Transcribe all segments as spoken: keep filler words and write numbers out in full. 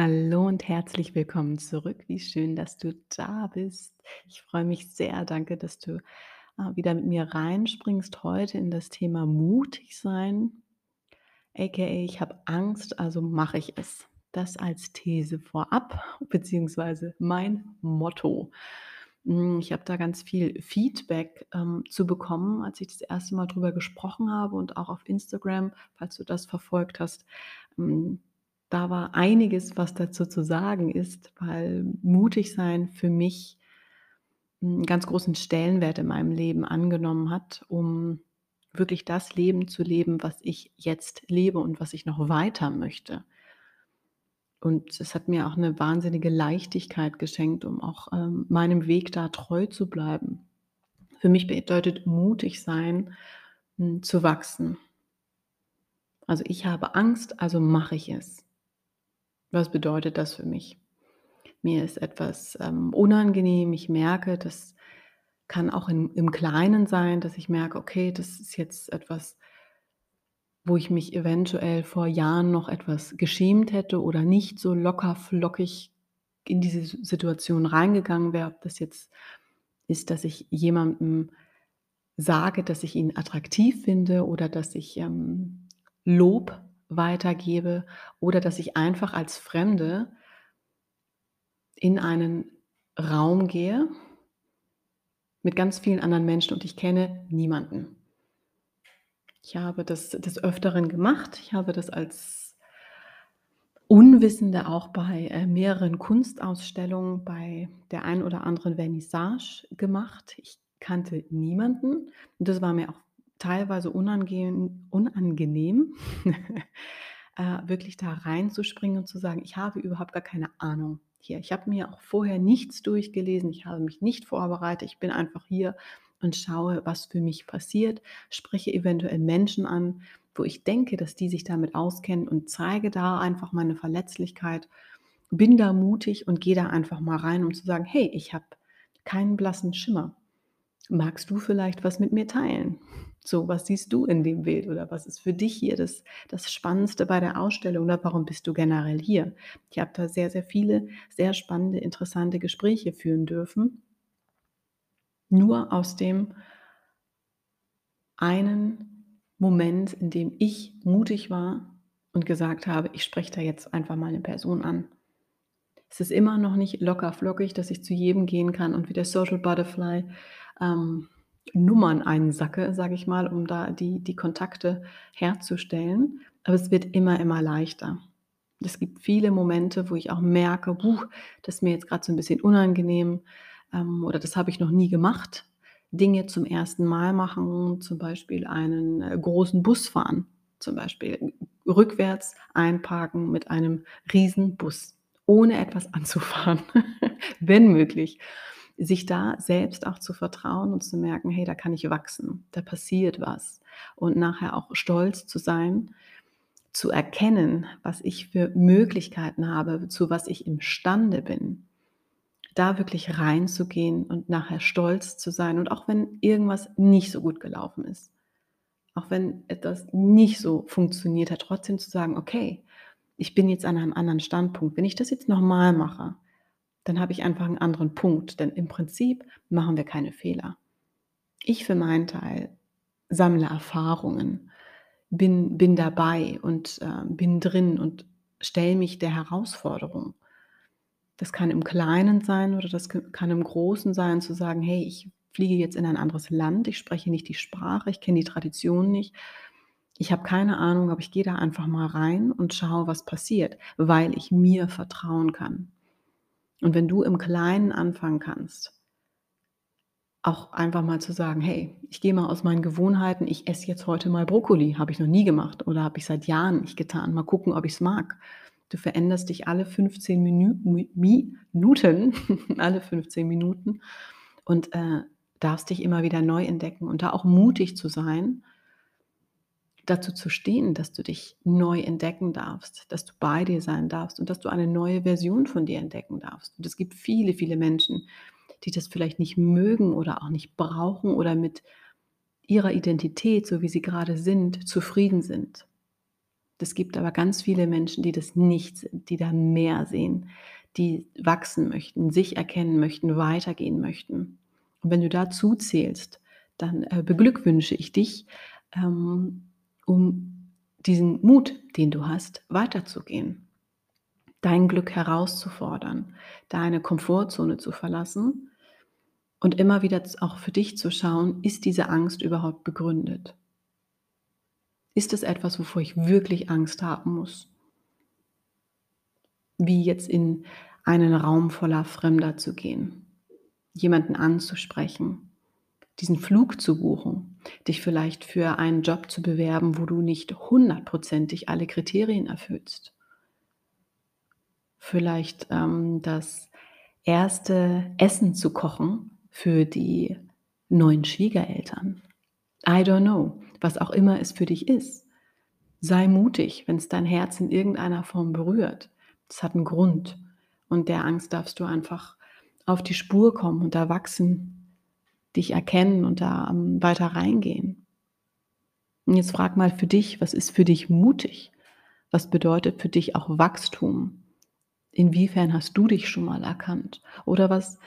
Hallo und herzlich willkommen zurück. Wie schön, dass du da bist. Ich freue mich sehr. Danke, dass du äh, wieder mit mir reinspringst heute in das Thema mutig sein. A K A ich habe Angst, also mache ich es. Das als These vorab, beziehungsweise mein Motto. Ich habe da ganz viel Feedback ähm, zu bekommen, als ich das erste Mal drüber gesprochen habe und auch auf Instagram, falls du das verfolgt hast. Ähm, Da war einiges, was dazu zu sagen ist, weil mutig sein für mich einen ganz großen Stellenwert in meinem Leben angenommen hat, um wirklich das Leben zu leben, was ich jetzt lebe und was ich noch weiter möchte. Und es hat mir auch eine wahnsinnige Leichtigkeit geschenkt, um auch ähm, meinem Weg da treu zu bleiben. Für mich bedeutet mutig sein, mh, zu wachsen. Also ich habe Angst, also mache ich es. Was bedeutet das für mich? Mir ist etwas ähm, unangenehm, ich merke, das kann auch in, im Kleinen sein, dass ich merke, okay, das ist jetzt etwas, wo ich mich eventuell vor Jahren noch etwas geschämt hätte oder nicht so locker flockig in diese Situation reingegangen wäre. Ob das jetzt ist, dass ich jemandem sage, dass ich ihn attraktiv finde oder dass ich ähm, Lob weitergebe oder dass ich einfach als Fremde in einen Raum gehe mit ganz vielen anderen Menschen und ich kenne niemanden. Ich habe das des Öfteren gemacht. Ich habe das als Unwissende auch bei äh, mehreren Kunstausstellungen, bei der einen oder anderen Vernissage gemacht. Ich kannte niemanden und das war mir auch teilweise unangenehm, unangenehm äh, wirklich da reinzuspringen und zu sagen, ich habe überhaupt gar keine Ahnung hier. Ich habe mir auch vorher nichts durchgelesen, ich habe mich nicht vorbereitet, ich bin einfach hier und schaue, was für mich passiert, spreche eventuell Menschen an, wo ich denke, dass die sich damit auskennen und zeige da einfach meine Verletzlichkeit, bin da mutig und gehe da einfach mal rein, um zu sagen, hey, ich habe keinen blassen Schimmer. Magst du vielleicht was mit mir teilen? So, was siehst du in dem Bild oder was ist für dich hier das, das Spannendste bei der Ausstellung oder warum bist du generell hier? Ich habe da sehr, sehr viele, sehr spannende, interessante Gespräche führen dürfen. Nur aus dem einen Moment, in dem ich mutig war und gesagt habe, ich spreche da jetzt einfach mal eine Person an. Es ist immer noch nicht locker flockig, dass ich zu jedem gehen kann und wie der Social Butterfly ähm, Nummern einsacke, sage ich mal, um da die, die Kontakte herzustellen. Aber es wird immer, immer leichter. Es gibt viele Momente, wo ich auch merke, buch, das ist mir jetzt gerade so ein bisschen unangenehm ähm, oder das habe ich noch nie gemacht. Dinge zum ersten Mal machen, zum Beispiel einen äh, großen Bus fahren, zum Beispiel rückwärts einparken mit einem riesen Bus, ohne etwas anzufahren, wenn möglich. Sich da selbst auch zu vertrauen und zu merken, hey, da kann ich wachsen, da passiert was. Und nachher auch stolz zu sein, zu erkennen, was ich für Möglichkeiten habe, zu was ich imstande bin. Da wirklich reinzugehen und nachher stolz zu sein. Und auch wenn irgendwas nicht so gut gelaufen ist, auch wenn etwas nicht so funktioniert hat, trotzdem zu sagen, okay, ich bin jetzt an einem anderen Standpunkt. Wenn ich das jetzt nochmal mache, dann habe ich einfach einen anderen Punkt. Denn im Prinzip machen wir keine Fehler. Ich für meinen Teil sammle Erfahrungen, bin, bin dabei und äh, bin drin und stelle mich der Herausforderung. Das kann im Kleinen sein oder das kann im Großen sein, zu sagen, hey, ich fliege jetzt in ein anderes Land, ich spreche nicht die Sprache, ich kenne die Tradition nicht. Ich habe keine Ahnung, aber ich gehe da einfach mal rein und schaue, was passiert, weil ich mir vertrauen kann. Und wenn du im Kleinen anfangen kannst, auch einfach mal zu sagen, hey, ich gehe mal aus meinen Gewohnheiten, ich esse jetzt heute mal Brokkoli, habe ich noch nie gemacht oder habe ich seit Jahren nicht getan, mal gucken, ob ich es mag. Du veränderst dich alle fünfzehn Minuten, alle fünfzehn Minuten und äh, darfst dich immer wieder neu entdecken und da auch mutig zu sein, dazu zu stehen, dass du dich neu entdecken darfst, dass du bei dir sein darfst und dass du eine neue Version von dir entdecken darfst. Und es gibt viele, viele Menschen, die das vielleicht nicht mögen oder auch nicht brauchen oder mit ihrer Identität, so wie sie gerade sind, zufrieden sind. Es gibt aber ganz viele Menschen, die das nicht sind, die da mehr sehen, die wachsen möchten, sich erkennen möchten, weitergehen möchten. Und wenn du dazu zählst, dann äh, beglückwünsche ich dich, ähm, um diesen Mut, den du hast, weiterzugehen, dein Glück herauszufordern, deine Komfortzone zu verlassen und immer wieder auch für dich zu schauen, ist diese Angst überhaupt begründet? Ist es etwas, wovor ich wirklich Angst haben muss? Wie jetzt in einen Raum voller Fremder zu gehen, jemanden anzusprechen, diesen Flug zu buchen, dich vielleicht für einen Job zu bewerben, wo du nicht hundertprozentig alle Kriterien erfüllst. Vielleicht ähm, das erste Essen zu kochen für die neuen Schwiegereltern. I don't know, was auch immer es für dich ist. Sei mutig, wenn es dein Herz in irgendeiner Form berührt. Das hat einen Grund. Und der Angst darfst du einfach auf die Spur kommen und da wachsen, dich erkennen und da weiter reingehen. Und jetzt frag mal für dich, was ist für dich mutig? Was bedeutet für dich auch Wachstum? Inwiefern hast du dich schon mal erkannt? Oder was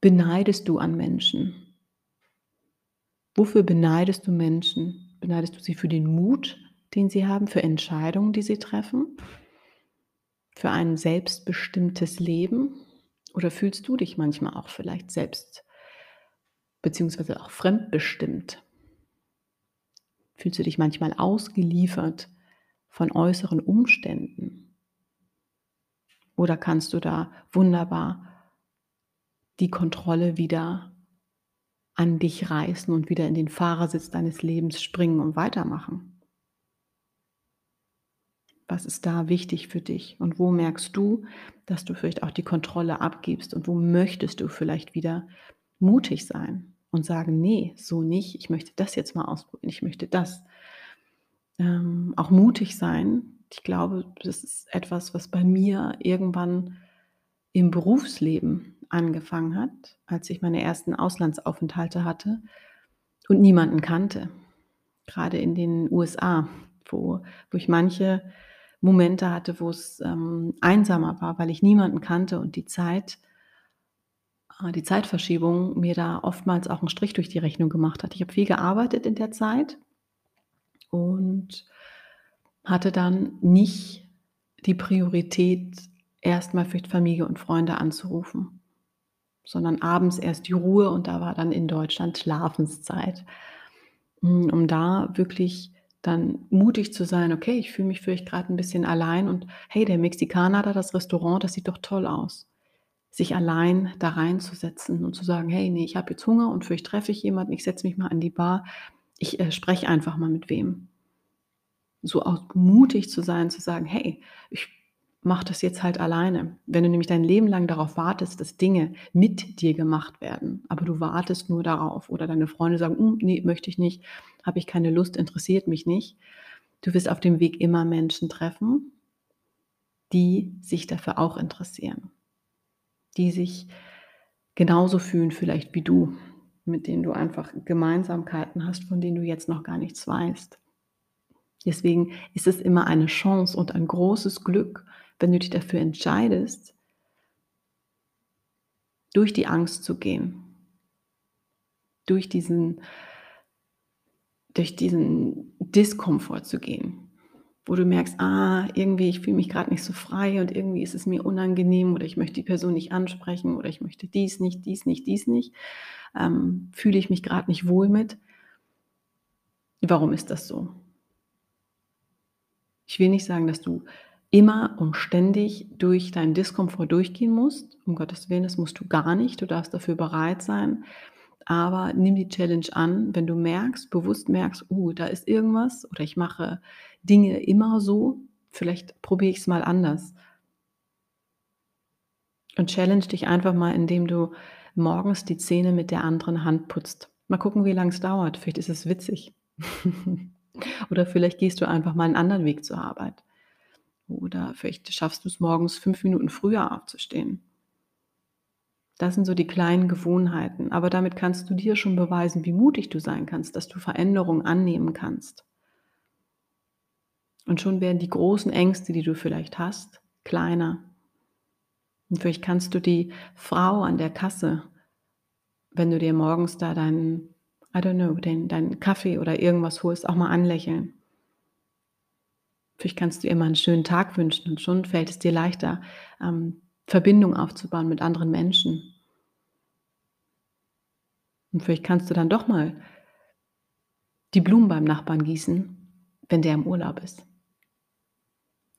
beneidest du an Menschen? Wofür beneidest du Menschen? Beneidest du sie für den Mut, den sie haben, für Entscheidungen, die sie treffen, für ein selbstbestimmtes Leben? Oder fühlst du dich manchmal auch vielleicht selbst, beziehungsweise auch fremdbestimmt? Fühlst du dich manchmal ausgeliefert von äußeren Umständen? Oder kannst du da wunderbar die Kontrolle wieder an dich reißen und wieder in den Fahrersitz deines Lebens springen und weitermachen? Was ist da wichtig für dich? Und wo merkst du, dass du vielleicht auch die Kontrolle abgibst? Und wo möchtest du vielleicht wieder mutig sein und sagen, nee, so nicht, ich möchte das jetzt mal ausprobieren, ich möchte das. Ähm, auch mutig sein, ich glaube, das ist etwas, was bei mir irgendwann im Berufsleben angefangen hat, als ich meine ersten Auslandsaufenthalte hatte und niemanden kannte. Gerade in den U S A, wo, wo ich manche Momente hatte, wo es ähm, einsamer war, weil ich niemanden kannte und die Zeit, äh, die Zeitverschiebung mir da oftmals auch einen Strich durch die Rechnung gemacht hat. Ich habe viel gearbeitet in der Zeit und hatte dann nicht die Priorität, erstmal für Familie und Freunde anzurufen, sondern abends erst die Ruhe, und da war dann in Deutschland Schlafenszeit, um da wirklich dann mutig zu sein, okay, ich fühle mich vielleicht gerade ein bisschen allein und hey, der Mexikaner da, das Restaurant, das sieht doch toll aus. Sich allein da reinzusetzen und zu sagen, hey, nee, ich habe jetzt Hunger und vielleicht treffe ich jemanden, ich setze mich mal an die Bar, ich äh, spreche einfach mal mit wem. So auch mutig zu sein, zu sagen, hey, ich mach das jetzt halt alleine. Wenn du nämlich dein Leben lang darauf wartest, dass Dinge mit dir gemacht werden, aber du wartest nur darauf oder deine Freunde sagen, nee, möchte ich nicht, habe ich keine Lust, interessiert mich nicht. Du wirst auf dem Weg immer Menschen treffen, die sich dafür auch interessieren, die sich genauso fühlen vielleicht wie du, mit denen du einfach Gemeinsamkeiten hast, von denen du jetzt noch gar nichts weißt. Deswegen ist es immer eine Chance und ein großes Glück, wenn du dich dafür entscheidest, durch die Angst zu gehen, durch diesen, durch diesen Diskomfort zu gehen, wo du merkst, ah, irgendwie, ich fühle mich gerade nicht so frei und irgendwie ist es mir unangenehm oder ich möchte die Person nicht ansprechen oder ich möchte dies nicht, dies nicht, dies nicht, ähm, fühle ich mich gerade nicht wohl mit. Warum ist das so? Ich will nicht sagen, dass du immer und ständig durch deinen Diskomfort durchgehen musst. Um Gottes Willen, das musst du gar nicht. Du darfst dafür bereit sein. Aber nimm die Challenge an, wenn du merkst, bewusst merkst, uh, da ist irgendwas oder ich mache Dinge immer so, vielleicht probiere ich es mal anders. Und challenge dich einfach mal, indem du morgens die Zähne mit der anderen Hand putzt. Mal gucken, wie lange es dauert. Vielleicht ist es witzig. Oder vielleicht gehst du einfach mal einen anderen Weg zur Arbeit. Oder vielleicht schaffst du es morgens fünf Minuten früher aufzustehen. Das sind so die kleinen Gewohnheiten. Aber damit kannst du dir schon beweisen, wie mutig du sein kannst, dass du Veränderungen annehmen kannst. Und schon werden die großen Ängste, die du vielleicht hast, kleiner. Und vielleicht kannst du die Frau an der Kasse, wenn du dir morgens da deinen, I don't know, den, deinen Kaffee oder irgendwas holst, auch mal anlächeln. Vielleicht kannst du ihr mal einen schönen Tag wünschen und schon fällt es dir leichter, ähm, Verbindung aufzubauen mit anderen Menschen. Und vielleicht kannst du dann doch mal die Blumen beim Nachbarn gießen, wenn der im Urlaub ist.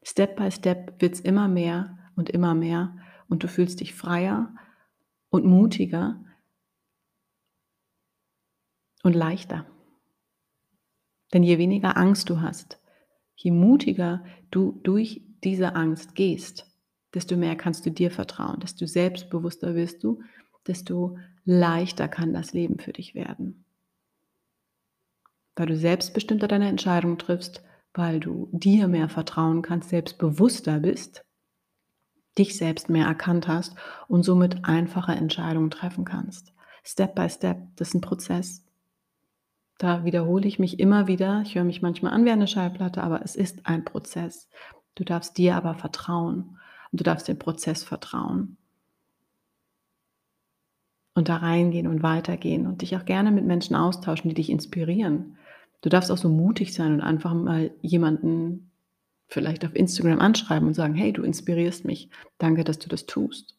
Step by Step wird es immer mehr und immer mehr und du fühlst dich freier und mutiger und leichter. Denn je weniger Angst du hast, je mutiger du durch diese Angst gehst, desto mehr kannst du dir vertrauen, desto selbstbewusster wirst du, desto leichter kann das Leben für dich werden. Weil du selbstbestimmter deine Entscheidung triffst, weil du dir mehr vertrauen kannst, selbstbewusster bist, dich selbst mehr erkannt hast und somit einfache Entscheidungen treffen kannst. Step by Step, das ist ein Prozess. Da wiederhole ich mich immer wieder, ich höre mich manchmal an wie eine Schallplatte, aber es ist ein Prozess. Du darfst dir aber vertrauen und du darfst dem Prozess vertrauen. Und da reingehen und weitergehen und dich auch gerne mit Menschen austauschen, die dich inspirieren. Du darfst auch so mutig sein und einfach mal jemanden vielleicht auf Instagram anschreiben und sagen, hey, du inspirierst mich, danke, dass du das tust.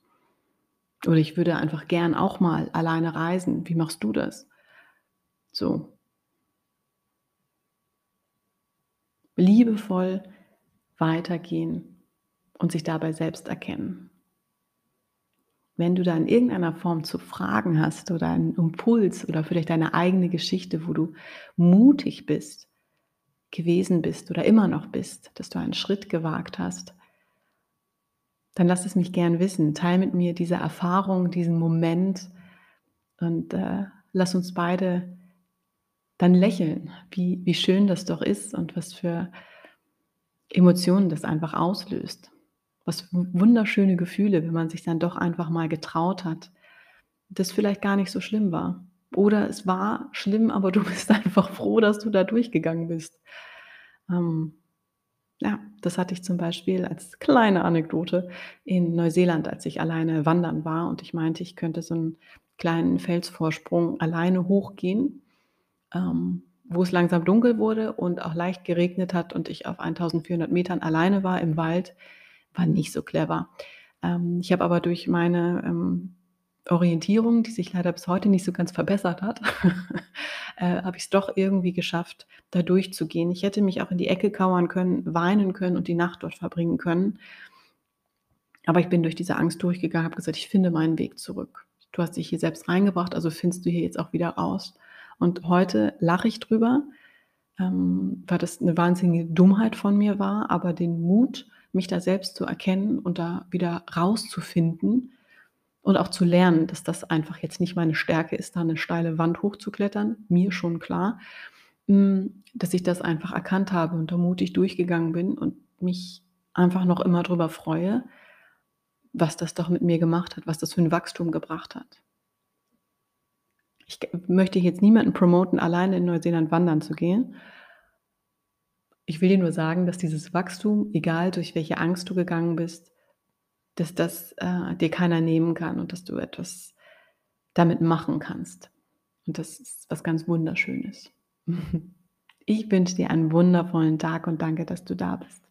Oder ich würde einfach gern auch mal alleine reisen, wie machst du das? So. Liebevoll weitergehen und sich dabei selbst erkennen. Wenn du da in irgendeiner Form zu Fragen hast oder einen Impuls oder vielleicht deine eigene Geschichte, wo du mutig bist, gewesen bist oder immer noch bist, dass du einen Schritt gewagt hast, dann lass es mich gern wissen. Teil mit mir diese Erfahrung, diesen Moment und äh, lass uns beide dann lächeln, wie, wie schön das doch ist und was für Emotionen das einfach auslöst. Was wunderschöne Gefühle, wenn man sich dann doch einfach mal getraut hat, das vielleicht gar nicht so schlimm war. Oder es war schlimm, aber du bist einfach froh, dass du da durchgegangen bist. Ähm, ja, das hatte ich zum Beispiel als kleine Anekdote in Neuseeland, als ich alleine wandern war und ich meinte, ich könnte so einen kleinen Felsvorsprung alleine hochgehen, ähm, wo es langsam dunkel wurde und auch leicht geregnet hat und ich auf vierzehnhundert Metern alleine war im Wald. War nicht so clever. Ähm, ich habe aber durch meine ähm, Orientierung, die sich leider bis heute nicht so ganz verbessert hat, äh, habe ich es doch irgendwie geschafft, da durchzugehen. Ich hätte mich auch in die Ecke kauern können, weinen können und die Nacht dort verbringen können. Aber ich bin durch diese Angst durchgegangen, habe gesagt, ich finde meinen Weg zurück. Du hast dich hier selbst reingebracht, also findest du hier jetzt auch wieder raus. Und heute lache ich drüber, ähm, weil das eine wahnsinnige Dummheit von mir war, aber den Mut, mich da selbst zu erkennen und da wieder rauszufinden und auch zu lernen, dass das einfach jetzt nicht meine Stärke ist, da eine steile Wand hochzuklettern, mir schon klar, dass ich das einfach erkannt habe und da mutig durchgegangen bin und mich einfach noch immer drüber freue, was das doch mit mir gemacht hat, was das für ein Wachstum gebracht hat. Ich möchte jetzt niemanden promoten, alleine in Neuseeland wandern zu gehen. Ich will dir nur sagen, dass dieses Wachstum, egal durch welche Angst du gegangen bist, dass das äh, dir keiner nehmen kann und dass du etwas damit machen kannst. Und das ist was ganz Wunderschönes. Ich wünsche dir einen wundervollen Tag und danke, dass du da bist.